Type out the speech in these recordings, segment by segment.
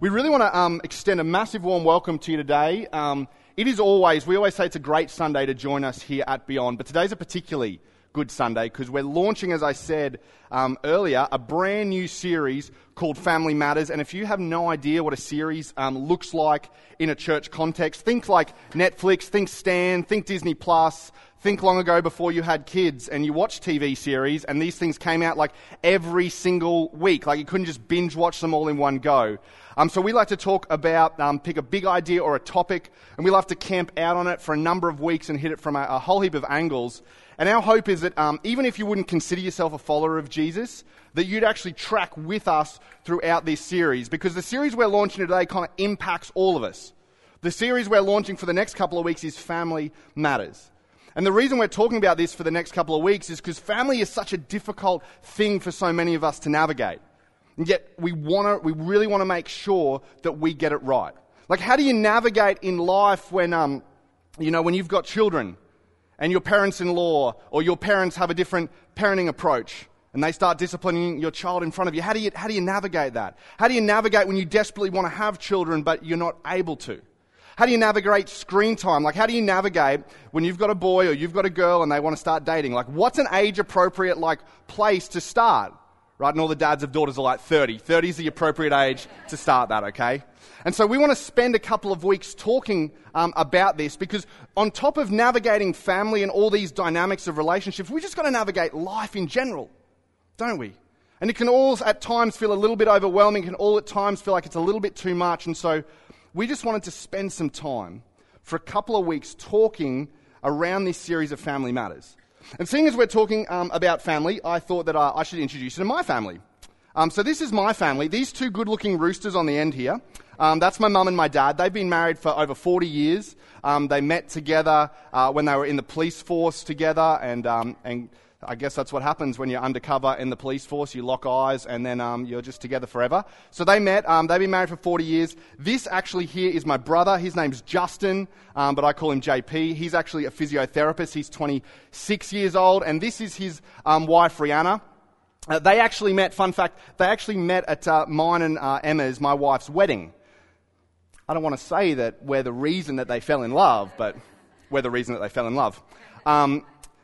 We really want to extend a massive warm welcome to you today. It is always, we always say it's a great Sunday to join us here at Beyond, but today's a particularly good Sunday because we're launching, as I said earlier, a brand new series called Family Matters. And if you have no idea what a series looks like in a church context, think like Netflix, think Stan, think Disney Plus. Think long ago before you had kids and you watched TV series, and these things came out like every single week. Like you couldn't just binge watch them all in one go. So we like to talk about, pick a big idea or a topic, and we love to camp out on it for a number of weeks and hit it from a whole heap of angles. And our hope is that even if you wouldn't consider yourself a follower of Jesus, that you'd actually track with us throughout this series, because the series we're launching today kind of impacts all of us. The series we're launching for the next couple of weeks is Family Matters. And the reason we're talking about this for the next couple of weeks is because family is such a difficult thing for so many of us to navigate. And yet we really want to make sure that we get it right. Like, how do you navigate in life when when you've got children and your parents-in-law or your parents have a different parenting approach and they start disciplining your child in front of you? How do you navigate that? How do you navigate when you desperately want to have children but you're not able to? How do you navigate screen time? Like, how do you navigate when you've got a boy or you've got a girl and they want to start dating? Like, what's an age-appropriate, place to start? Right? And all the dads of daughters are 30. 30 is the appropriate age to start that, okay? And so we want to spend a couple of weeks talking about this, because on top of navigating family and all these dynamics of relationships, we just got to navigate life in general, don't we? And it can all at times feel a little bit overwhelming. It can all at times feel like it's a little bit too much. And so we just wanted to spend some time for a couple of weeks talking around this series of Family Matters. And seeing as we're talking about family, I thought that I should introduce you to my family. So this is my family. These two good-looking roosters on the end here, that's my mum and my dad. They've been married for over 40 years. They met together when they were in the police force together, and I guess that's what happens when you're undercover in the police force. You lock eyes and then you're just together forever. So they met. They've been married for 40 years. This actually here is my brother. His name's Justin, but I call him JP. He's actually a physiotherapist. He's 26 years old. And this is his wife, Rihanna. They actually met, fun fact, they actually met at mine and Emma's, my wife's, wedding. I don't want to say that we're the reason that they fell in love, but we're the reason that they fell in love.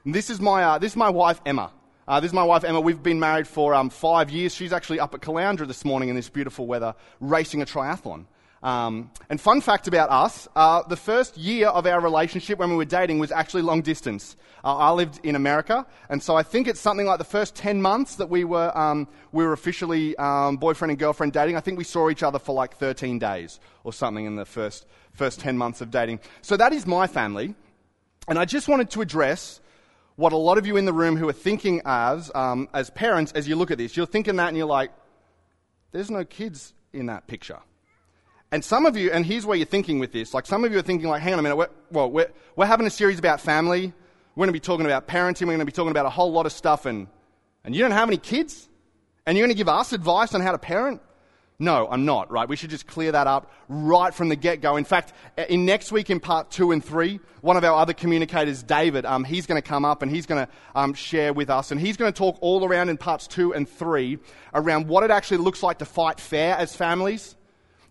This is my wife, Emma. This is my wife, Emma. We've been married for 5 years. She's actually up at Caloundra this morning in this beautiful weather, racing a triathlon. And fun fact about us, the first year of our relationship when we were dating was actually long distance. I lived in America, and so I think it's something like the first 10 months that we were officially boyfriend and girlfriend dating. I think we saw each other for 13 days or something in the first 10 months of dating. So that is my family, and I just wanted to address what a lot of you in the room who are thinking as parents, as you look at this, you're thinking that and you're like, there's no kids in that picture. And some of you, and here's where you're thinking with this, some of you are thinking hang on a minute, we're having a series about family, we're going to be talking about parenting, we're going to be talking about a whole lot of stuff, and you don't have any kids? And you're going to give us advice on how to parent? No, I'm not, right? We should just clear that up right from the get-go. In fact, in next week in part 2 and 3, one of our other communicators, David, he's going to come up and he's going to share with us. And he's going to talk all around in parts 2 and 3 around what it actually looks like to fight fair as families,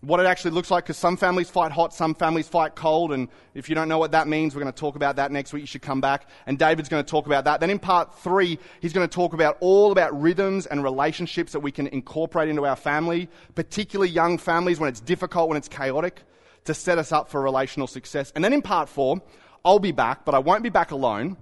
what it actually looks like, because some families fight hot, some families fight cold. And if you don't know what that means, we're going to talk about that next week. You should come back. And David's going to talk about that. Then in part 3, he's going to talk about all about rhythms and relationships that we can incorporate into our family, particularly young families, when it's difficult, when it's chaotic, to set us up for relational success. And then in part 4, I'll be back, but I won't be back alone.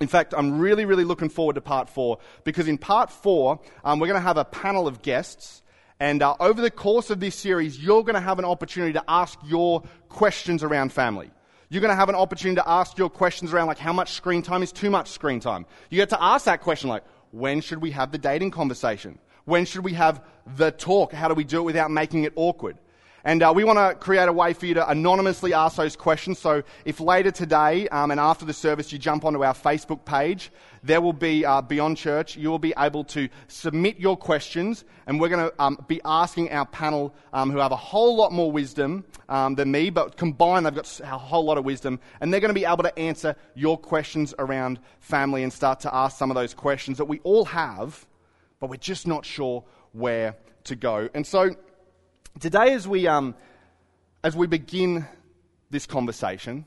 In fact, I'm really, really looking forward to part 4, because in part 4, we're going to have a panel of guests. And over the course of this series, you're going to have an opportunity to ask your questions around family. You're going to have an opportunity to ask your questions around how much screen time is too much screen time. You get to ask that question when should we have the dating conversation? When should we have the talk? How do we do it without making it awkward? And we want to create a way for you to anonymously ask those questions. So if later today and after the service you jump onto our Facebook page, there will be Beyond Church. You will be able to submit your questions, and we're going to be asking our panel who have a whole lot more wisdom than me, but combined they've got a whole lot of wisdom, and they're going to be able to answer your questions around family and start to ask some of those questions that we all have, but we're just not sure where to go. And so Today, as we begin this conversation,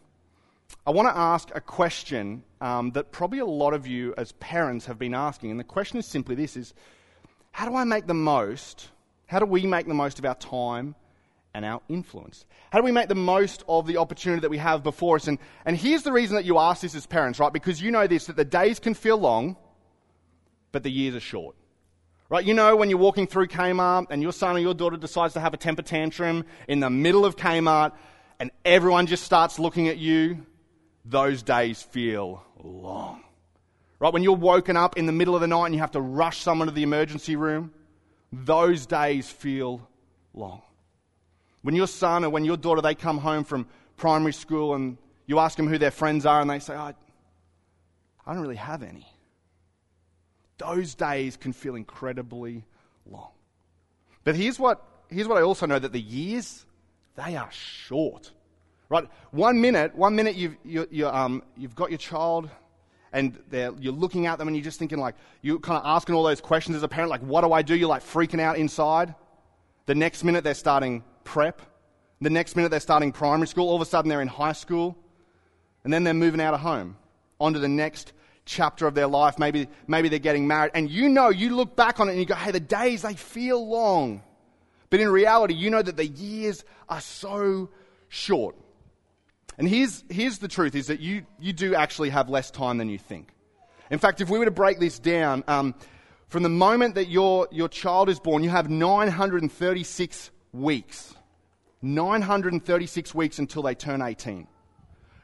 I want to ask a question that probably a lot of you as parents have been asking. And the question is simply this, is how do we make the most of our time and our influence? How do we make the most of the opportunity that we have before us? And here's the reason that you ask this as parents, right? Because you know this, that the days can feel long, but the years are short. Right, you know when you're walking through Kmart and your son or your daughter decides to have a temper tantrum in the middle of Kmart and everyone just starts looking at you, those days feel long. Right, when you're woken up in the middle of the night and you have to rush someone to the emergency room, those days feel long. When your son or when your daughter, they come home from primary school and you ask them who their friends are and they say, I don't really have any. Those days can feel incredibly long. But here's what I also know, that the years, they are short. Right? One minute you've got your child and you're looking at them and you're just thinking, like, you're kind of asking all those questions as a parent, like, what do I do? You're like freaking out inside. The next minute they're starting prep. The next minute they're starting primary school. All of a sudden they're in high school. And then they're moving out of home onto the next chapter of their life. Maybe they're getting married, and you look back on it and you go, hey, the days, they feel long, but in reality you know that the years are so short. And here's the truth, is that you do actually have less time than you think. In fact, if we were to break this down, from the moment that your child is born, you have 936 weeks until they turn 18.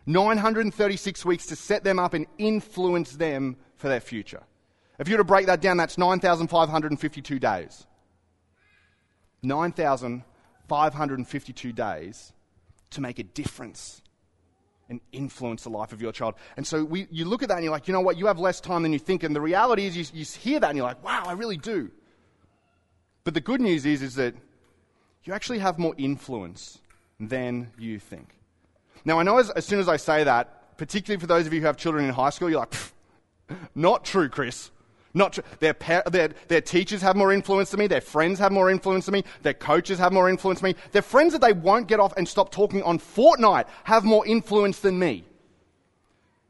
936 weeks to set them up and influence them for their future. If you were to break that down, that's 9,552 days. 9,552 days to make a difference and influence the life of your child. And so you look at that and you're like, you know what, you have less time than you think. And the reality is you hear that and you're like, wow, I really do. But the good news is that you actually have more influence than you think. Now, I know as soon as I say that, particularly for those of you who have children in high school, you're like, not true, Chris. Not true. Their teachers have more influence than me. Their friends have more influence than me. Their coaches have more influence than me. Their friends that they won't get off and stop talking on Fortnite have more influence than me.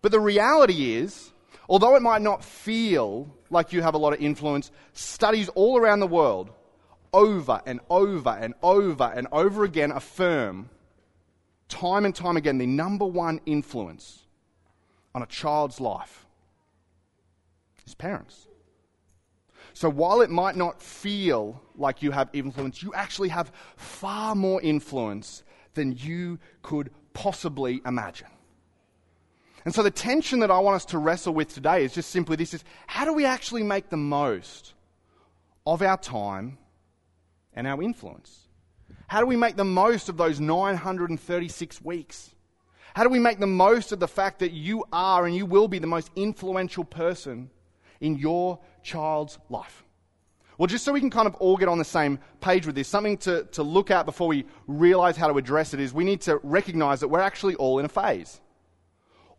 But the reality is, although it might not feel like you have a lot of influence, studies all around the world over and over and over and over again affirm time and time again, the number one influence on a child's life is parents. So while it might not feel like you have influence, you actually have far more influence than you could possibly imagine. And so the tension that I want us to wrestle with today is just simply this, is how do we actually make the most of our time and our influence? How do we make the most of those 936 weeks? How do we make the most of the fact that you are and you will be the most influential person in your child's life? Well, just so we can kind of all get on the same page with this, something to look at before we realize how to address it is we need to recognize that we're actually all in a phase.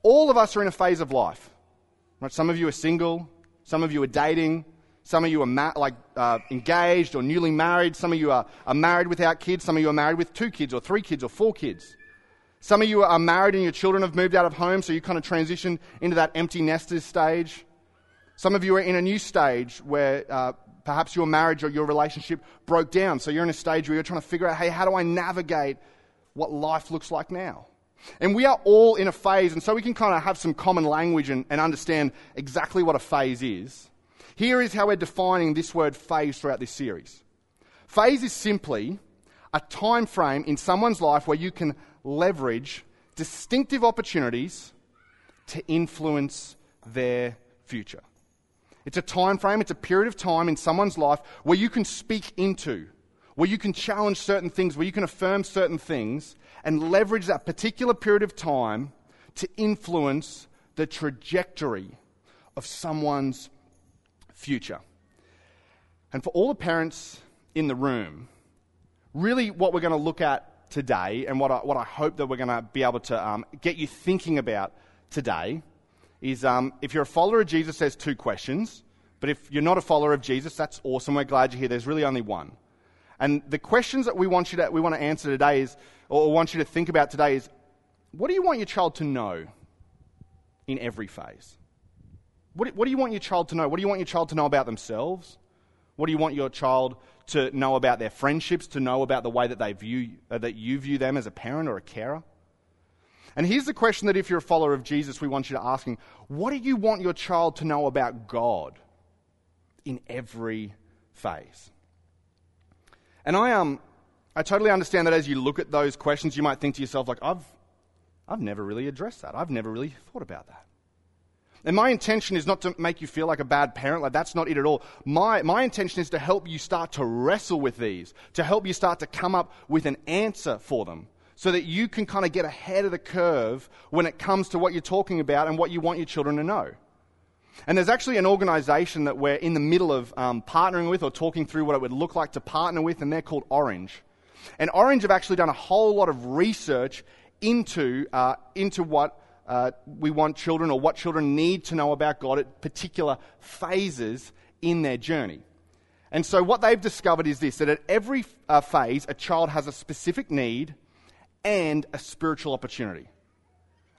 All of us are in a phase of life. Right? Some of you are single. Some of you are dating. Some of you are engaged or newly married. Some of you are married without kids. Some of you are married with 2 kids or 3 kids or 4 kids. Some of you are married and your children have moved out of home, so you kind of transition into that empty nesters stage. Some of you are in a new stage where perhaps your marriage or your relationship broke down, so you're in a stage where you're trying to figure out, hey, how do I navigate what life looks like now? And we are all in a phase, and so we can kind of have some common language and understand exactly what a phase is. Here is how we're defining this word phase throughout this series. Phase is simply a time frame in someone's life where you can leverage distinctive opportunities to influence their future. It's a time frame, it's a period of time in someone's life where you can speak into, where you can challenge certain things, where you can affirm certain things, and leverage that particular period of time to influence the trajectory of someone's future. And for all the parents in the room, really what we're going to look at today, and what I hope that we're going to be able to get you thinking about today, is if you're a follower of Jesus, there's 2 questions. But if you're not a follower of Jesus, that's awesome. We're glad you're here. There's really only one. And the questions that we want to answer today is, or want you to think about today is, what do you want your child to know in every phase? What do you want your child to know? What do you want your child to know about themselves? What do you want your child to know about their friendships, to know about the way that they view, that you view them as a parent or a carer? And here's the question that if you're a follower of Jesus, we want you to ask him, what do you want your child to know about God in every phase? And I totally understand that as you look at those questions, you might think to yourself, like, I've never really addressed that. I've never really thought about that. And my intention is not to make you feel like a bad parent, like that's not it at all. My intention is to help you start to wrestle with these, to help you start to come up with an answer for them so that you can kind of get ahead of the curve when it comes to what you're talking about and what you want your children to know. And there's actually an organization that we're in the middle of partnering with or talking through what it would look like to partner with, and they're called Orange. And Orange have actually done a whole lot of research into what we want children, or what children need to know about God at particular phases in their journey. And so what they've discovered is this, that at every phase, a child has a specific need and a spiritual opportunity.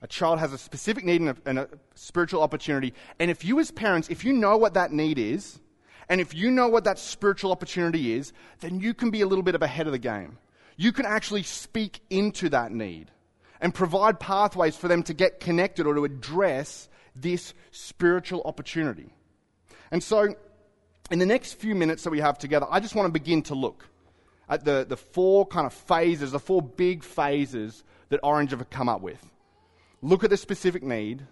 A child has a specific need and a spiritual opportunity. And if you as parents, if you know what that need is, and if you know what that spiritual opportunity is, then you can be a little bit of ahead of the game. You can actually speak into that need and provide pathways for them to get connected or to address this spiritual opportunity. And so, in the next few minutes that we have together, I just want to begin to look at the four kind of phases, the four big phases that Orange have come up with. Look at the specific need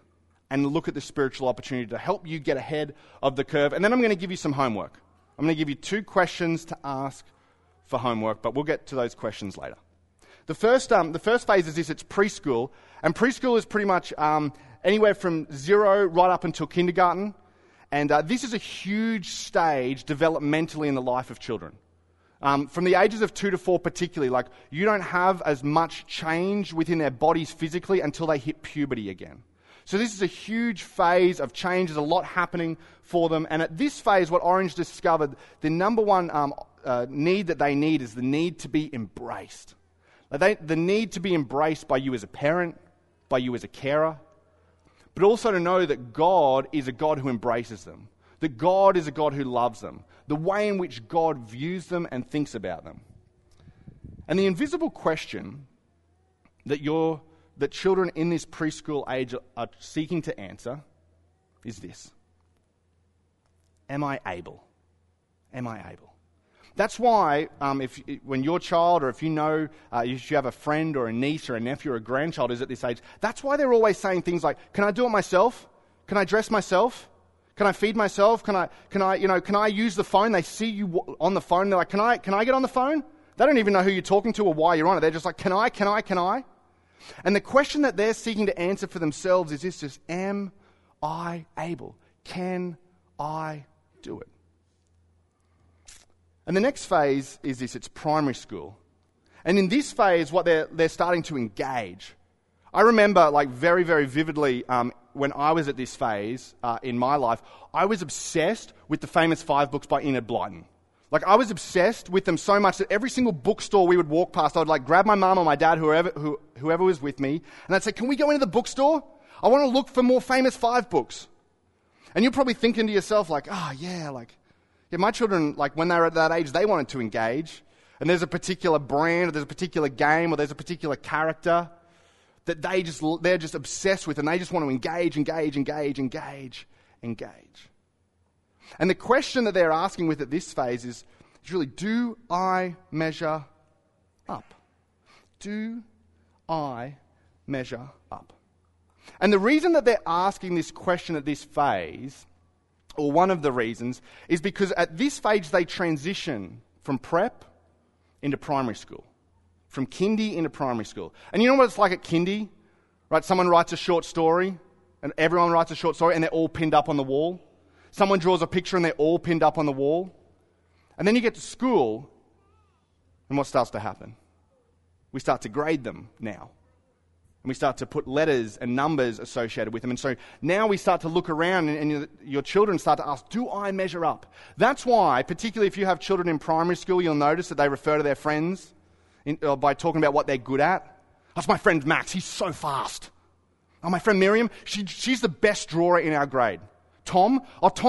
and look at the spiritual opportunity to help you get ahead of the curve. And then I'm going to give you some homework. I'm going to give you two questions to ask for homework, but we'll get to those questions later. The first phase is this, it's preschool. And preschool is pretty much anywhere from 0 right up until kindergarten. And this is a huge stage developmentally in the life of children. From the ages of 2 to 4 particularly, like you don't have as much change within their bodies physically until they hit puberty again. So this is a huge phase of change. There's a lot happening for them. And at this phase, what Orange discovered, the number one need that they need is the need to be embraced. The need to be embraced by you as a parent, by you as a carer, but also to know that God is a God who embraces them, that God is a God who loves them, the way in which God views them and thinks about them. And the invisible question that children in this preschool age are seeking to answer is this: am I able? Am I able? That's why when your child, or if you know, if you have a friend or a niece or a nephew or a grandchild is at this age, that's why they're always saying things like, can I do it myself? Can I dress myself? Can I feed myself? Can I use the phone? They see you on the phone. They're like, can I get on the phone? They don't even know who you're talking to or why you're on it. They're just like, can I? And the question that they're seeking to answer for themselves is this, just, am I able? Can I do it? And the next phase is this, it's primary school. And in this phase, what they're starting to engage. I remember, like, very, very vividly when I was at this phase in my life, I was obsessed with the famous 5 books by Enid Blyton. Like, I was obsessed with them so much that every single bookstore we would walk past, I would, like, grab my mum or my dad, whoever was with me, and I'd say, can we go into the bookstore? I want to look for more famous 5 books. And you're probably thinking to yourself, like, Yeah, my children, like when they were at that age, they wanted to engage. And there's a particular brand, or there's a particular game, or there's a particular character that they're just obsessed with, and they just want to engage. And the question that they're asking with at this phase is really, do I measure up? Do I measure up? And the reason that they're asking this question at this phase, or one of the reasons, is because at this phase they transition from prep into primary school, from kindy into primary school. And you know what it's like at kindy, right? Someone writes a short story, and everyone writes a short story, and they're all pinned up on the wall. Someone draws a picture, and they're all pinned up on the wall. And then you get to school, and what starts to happen? We start to grade them now. And we start to put letters and numbers associated with them. And so now we start to look around and your children start to ask, do I measure up? That's why, particularly if you have children in primary school, you'll notice that they refer to their friends by talking about what they're good at. That's my friend Max. He's so fast. Oh, my friend Miriam, she's the best drawer in our grade. Tom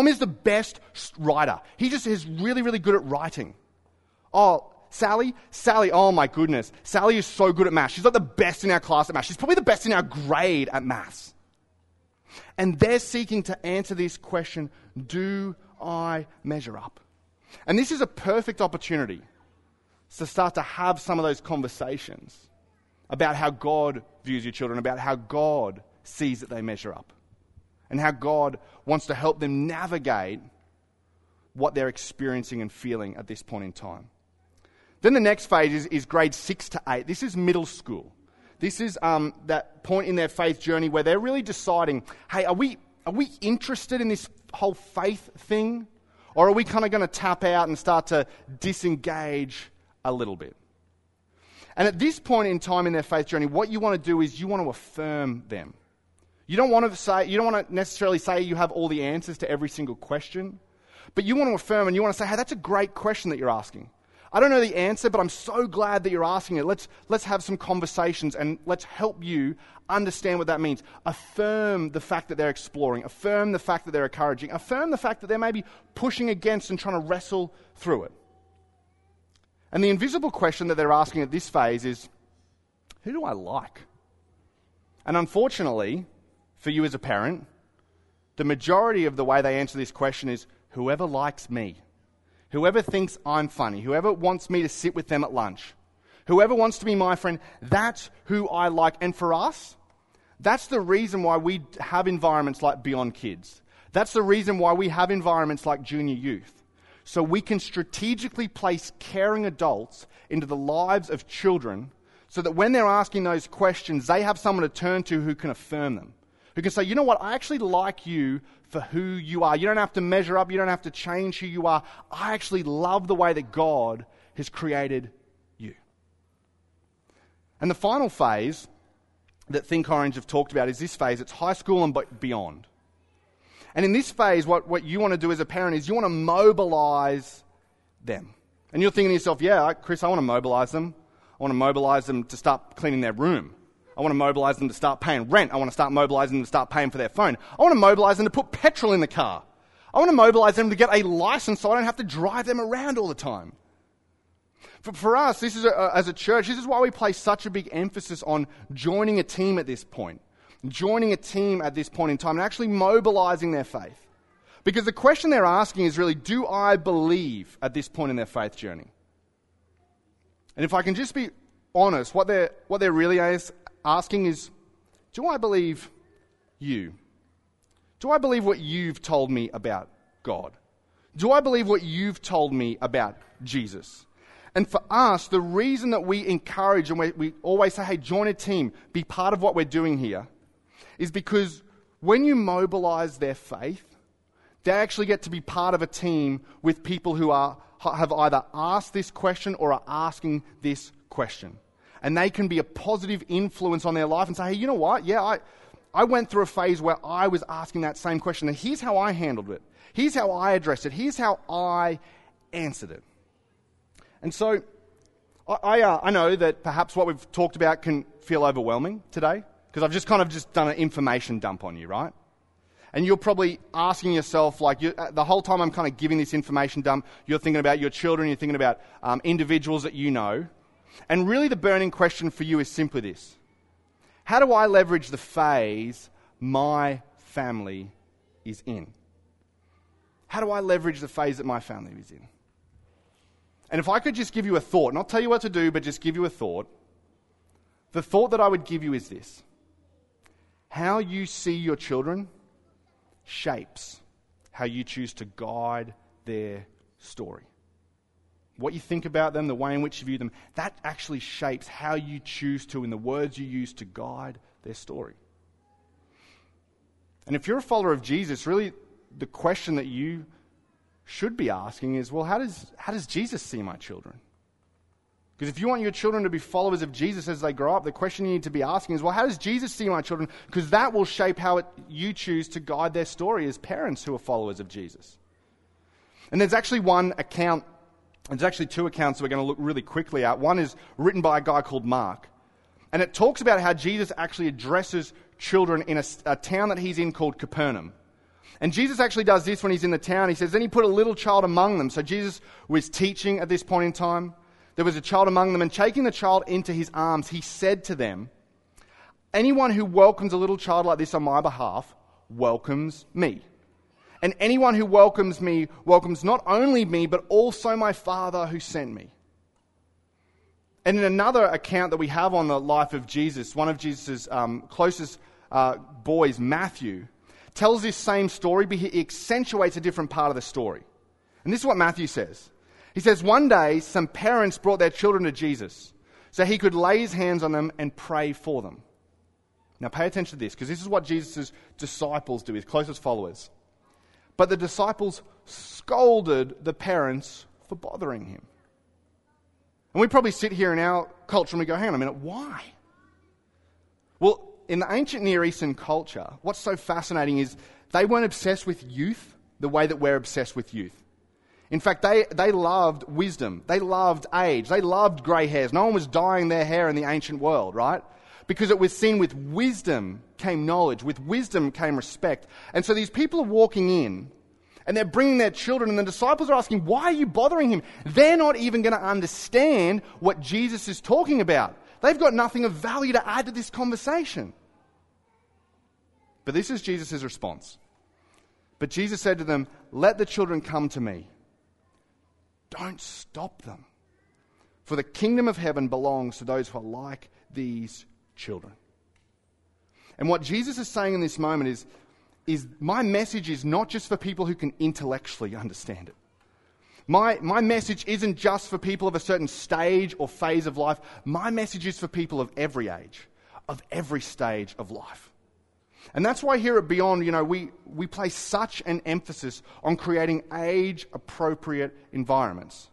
is the best writer. He just is really, really good at writing. Oh, Sally, oh my goodness. Sally is so good at maths. She's like the best in our class at maths. She's probably the best in our grade at maths. And they're seeking to answer this question, do I measure up? And this is a perfect opportunity to start to have some of those conversations about how God views your children, about how God sees that they measure up, and how God wants to help them navigate what they're experiencing and feeling at this point in time. Then the next phase is grade 6 to 8. This is middle school. This is that point in their faith journey where they're really deciding, hey, are we interested in this whole faith thing? Or are we kind of going to tap out and start to disengage a little bit? And at this point in time in their faith journey, what you want to do is you want to affirm them. You don't want to necessarily say you have all the answers to every single question, but you want to affirm and you want to say, hey, that's a great question that you're asking. I don't know the answer, but I'm so glad that you're asking it. Let's have some conversations and let's help you understand what that means. Affirm the fact that they're exploring. Affirm the fact that they're encouraging. Affirm the fact that they're maybe pushing against and trying to wrestle through it. And the invisible question that they're asking at this phase is, who do I like? And unfortunately, for you as a parent, the majority of the way they answer this question is, whoever likes me. Whoever thinks I'm funny, whoever wants me to sit with them at lunch, whoever wants to be my friend, that's who I like. And for us, that's the reason why we have environments like Beyond Kids. That's the reason why we have environments like Junior Youth. So we can strategically place caring adults into the lives of children so that when they're asking those questions, they have someone to turn to who can affirm them, who can say, you know what, I actually like you for who you are. You don't have to measure up. You don't have to change who you are. I actually love the way that God has created you. And the final phase that Think Orange have talked about is this phase. It's high school and beyond. And in this phase, what you want to do as a parent is you want to mobilize them. And you're thinking to yourself, yeah, Chris, I want to mobilize them. I want to mobilize them to start cleaning their room. I want to mobilize them to start paying rent. I want to start mobilizing them to start paying for their phone. I want to mobilize them to put petrol in the car. I want to mobilize them to get a license so I don't have to drive them around all the time. For us, this is as a church, this is why we place such a big emphasis on joining a team at this point. Joining a team at this point in time and actually mobilizing their faith. Because the question they're asking is really, do I believe at this point in their faith journey? And if I can just be honest, what they're really asking is, do I believe you? Do I believe what you've told me about God? Do I believe what you've told me about Jesus? And for us, the reason that we encourage and we always say, hey, join a team, be part of what we're doing here, is because when you mobilize their faith, they actually get to be part of a team with people who have either asked this question or are asking this question. And they can be a positive influence on their life and say, hey, you know what? Yeah, I went through a phase where I was asking that same question. And here's how I handled it. Here's how I addressed it. Here's how I answered it. And so I know that perhaps what we've talked about can feel overwhelming today because I've just kind of done an information dump on you, right? And you're probably asking yourself, like, the whole time I'm kind of giving this information dump, you're thinking about your children, you're thinking about individuals that you know. And really the burning question for you is simply this. How do I leverage the phase my family is in? How do I leverage the phase that my family is in? And if I could just give you a thought, not tell you what to do, but just give you a thought, the thought that I would give you is this. How you see your children shapes how you choose to guide their story. What you think about them, the way in which you view them, that actually shapes how you choose to and the words you use to guide their story. And if you're a follower of Jesus, really the question that you should be asking is, well, how does Jesus see my children? Because if you want your children to be followers of Jesus as they grow up, the question you need to be asking is, well, how does Jesus see my children? Because that will shape how you choose to guide their story as parents who are followers of Jesus. And there's actually one account, there's actually two accounts we're going to look really quickly at. One is written by a guy called Mark. And it talks about how Jesus actually addresses children in a town that he's in called Capernaum. And Jesus actually does this when he's in the town. He says, then he put a little child among them. So Jesus was teaching at this point in time. There was a child among them, and taking the child into his arms, he said to them, anyone who welcomes a little child like this on my behalf welcomes me. And anyone who welcomes me welcomes not only me, but also my Father who sent me. And in another account that we have on the life of Jesus, one of Jesus' closest boys, Matthew, tells this same story, but he accentuates a different part of the story. And this is what Matthew says. He says, one day, some parents brought their children to Jesus so he could lay his hands on them and pray for them. Now pay attention to this, because this is what Jesus' disciples do, his closest followers. But the disciples scolded the parents for bothering him. And we probably sit here in our culture and we go, hang on a minute, why? Well, in the ancient Near Eastern culture, what's so fascinating is they weren't obsessed with youth the way that we're obsessed with youth. In fact, they loved wisdom. They loved age. They loved grey hairs. No one was dyeing their hair in the ancient world, right? Because it was seen with wisdom came knowledge. With wisdom came respect. And so these people are walking in and they're bringing their children, and the disciples are asking, why are you bothering him? They're not even going to understand what Jesus is talking about. They've got nothing of value to add to this conversation. But this is Jesus' response. But Jesus said to them, let the children come to me. Don't stop them. For the kingdom of heaven belongs to those who are like these children. And what Jesus is saying in this moment is my message is not just for people who can intellectually understand it. My message isn't just for people of a certain stage or phase of life. My message is for people of every age, of every stage of life. And that's why here at Beyond, you know, we place such an emphasis on creating age-appropriate environments.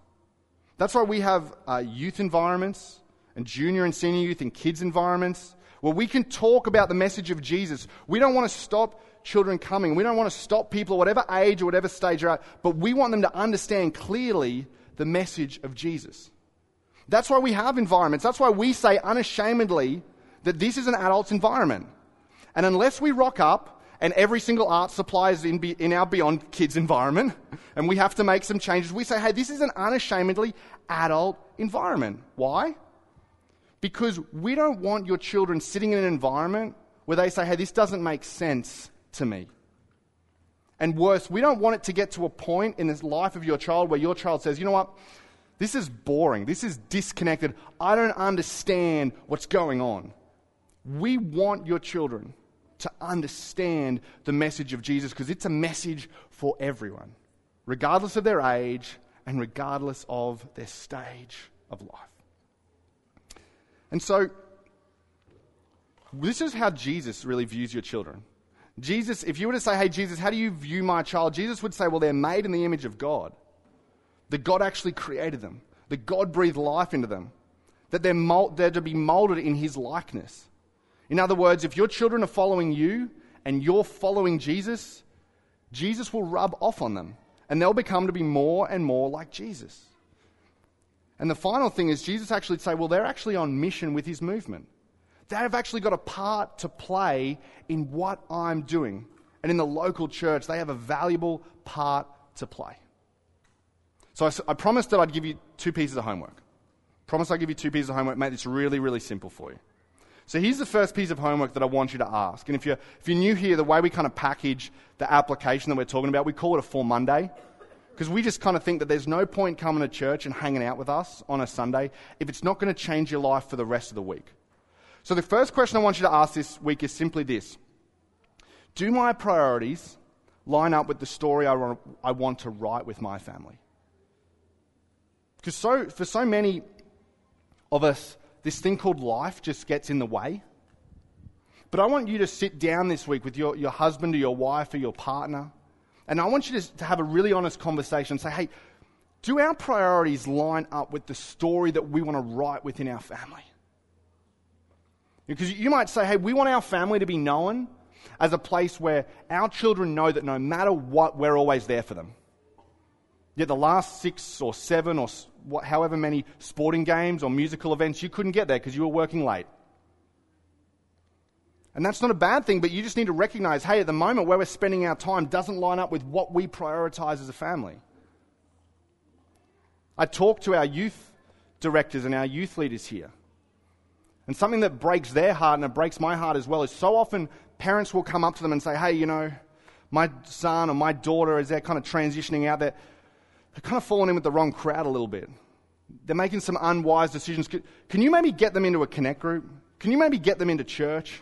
That's why we have youth environments and junior and senior youth and kids environments where we can talk about the message of Jesus. We don't want to stop children coming. We don't want to stop people at whatever age or whatever stage they're at, but we want them to understand clearly the message of Jesus. That's why we have environments. That's why we say unashamedly that this is an adult's environment. And unless we rock up and every single art supply is in our Beyond Kids environment and we have to make some changes, we say, hey, this is an unashamedly adult environment. Why? Because we don't want your children sitting in an environment where they say, hey, this doesn't make sense to me. And worse, we don't want it to get to a point in this life of your child where your child says, you know what, this is boring, this is disconnected, I don't understand what's going on. We want your children to understand the message of Jesus because it's a message for everyone, regardless of their age and regardless of their stage of life. And so, this is how Jesus really views your children. Jesus, if you were to say, hey, Jesus, how do you view my child? Jesus would say, well, they're made in the image of God, that God actually created them, that God breathed life into them, that they're to be molded in his likeness. In other words, if your children are following you and you're following Jesus, Jesus will rub off on them and they'll become to be more and more like Jesus. And the final thing is Jesus actually say, well, they're actually on mission with his movement. They've actually got a part to play in what I'm doing. And in the local church, they have a valuable part to play. So I promised that I'd give you two pieces of homework. Promise I'll give you two pieces of homework. Make this really, really simple for you. So here's the first piece of homework that I want you to ask. And if you're new here, the way we kind of package the application that we're talking about, we call it a For Monday, because we just kind of think that there's no point coming to church and hanging out with us on a Sunday if it's not going to change your life for the rest of the week. So the first question I want you to ask this week is simply this. Do my priorities line up with the story I want to write with my family? Because for so many of us, this thing called life just gets in the way. But I want you to sit down this week with your husband or your wife or your partner, and I want you to have a really honest conversation and say, hey, Do our priorities line up with the story that we want to write within our family? Because you might say, hey, we want our family to be known as a place where our children know that no matter what, we're always there for them. Yet the last 6 or 7 or however many sporting games or musical events, you couldn't get there because you were working late. And that's not a bad thing, but you just need to recognize, hey, at the moment where we're spending our time doesn't line up with what we prioritize as a family. I talk to our youth directors and our youth leaders here. And something that breaks their heart, and it breaks my heart as well, is so often parents will come up to them and say, hey, you know, my son or my daughter, as they're kind of transitioning out, they're kind of falling in with the wrong crowd a little bit. They're making some unwise decisions. Can you maybe get them into a connect group? Can you maybe get them into church?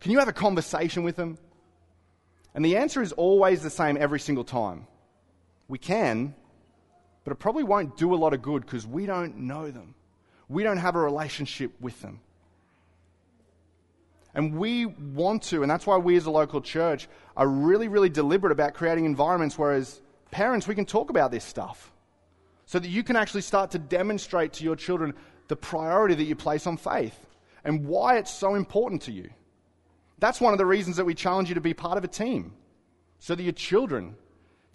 Can you have a conversation with them? And the answer is always the same every single time. We can, but it probably won't do a lot of good because we don't know them. We don't have a relationship with them. And we want to, and that's why we as a local church are really, really deliberate about creating environments where as parents we can talk about this stuff so that you can actually start to demonstrate to your children the priority that you place on faith and why it's so important to you. That's one of the reasons that we challenge you to be part of a team, so that your children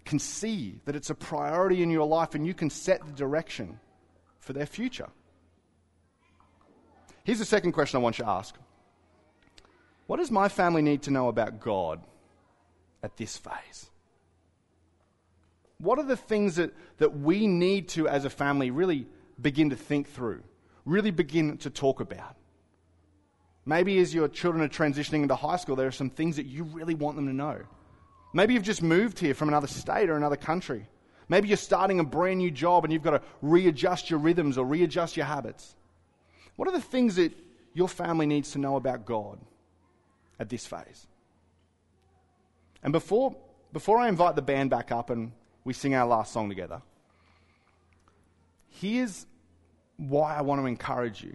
can see that it's a priority in your life and you can set the direction for their future. Here's the second question I want you to ask. What does my family need to know about God at this phase? What are the things that we need to, as a family, really begin to think through, really begin to talk about? Maybe as your children are transitioning into high school, there are some things that you really want them to know. Maybe you've just moved here from another state or another country. Maybe you're starting a brand new job and you've got to readjust your rhythms or readjust your habits. What are the things that your family needs to know about God at this phase? And before I invite the band back up and we sing our last song together, here's why I want to encourage you.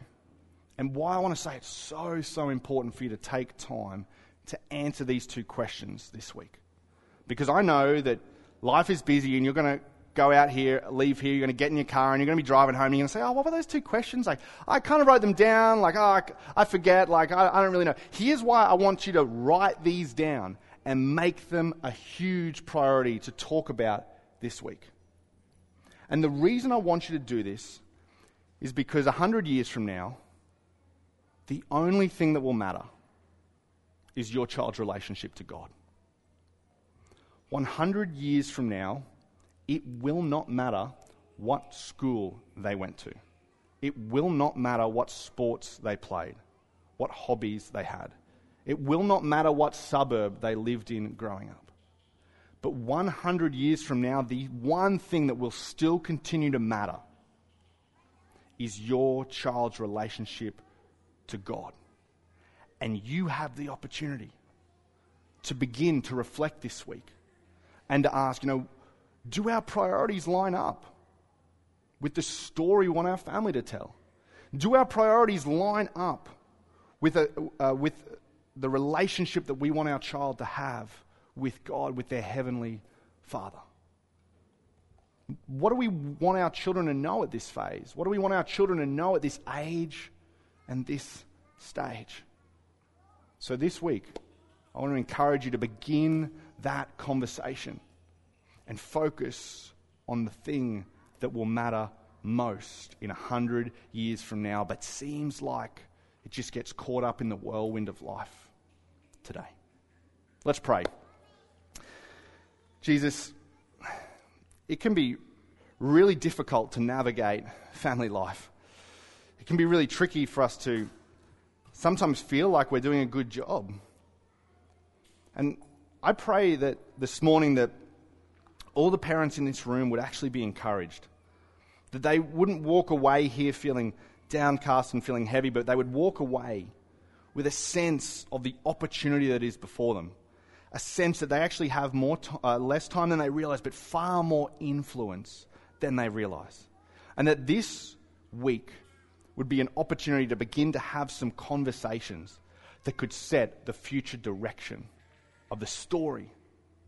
And why I want to say it's so, so important for you to take time to answer these two questions this week. Because I know that life is busy and you're going to go out here, leave here, you're going to get in your car and you're going to be driving home and you're going to say, oh, what were those two questions? Like, I kind of wrote them down. Like, oh, I forget. Like, I don't really know. Here's why I want you to write these down and make them a huge priority to talk about this week. And the reason I want you to do this is because 100 years from now, the only thing that will matter is your child's relationship to God. 100 years from now, it will not matter what school they went to. It will not matter what sports they played, what hobbies they had. It will not matter what suburb they lived in growing up. But 100 years from now, the one thing that will still continue to matter is your child's relationship to God. And you have the opportunity to begin to reflect this week and to ask, you know, do our priorities line up with the story we want our family to tell? Do our priorities line up with the relationship that we want our child to have with God, with their Heavenly Father? What do we want our children to know at this phase? What do we want our children to know at this age and this stage? So this week, I want to encourage you to begin that conversation and focus on the thing that will matter most in 100 years from now, but seems like it just gets caught up in the whirlwind of life today. Let's pray. Jesus, it can be really difficult to navigate family life. It can be really tricky for us to sometimes feel like we're doing a good job. And I pray that this morning that all the parents in this room would actually be encouraged, that they wouldn't walk away here feeling downcast and feeling heavy, but they would walk away with a sense of the opportunity that is before them, a sense that they actually have less time than they realize, but far more influence than they realize. And that this week would be an opportunity to begin to have some conversations that could set the future direction of the story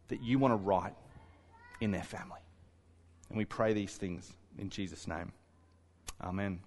that you want to write in their family. And we pray these things in Jesus' name. Amen.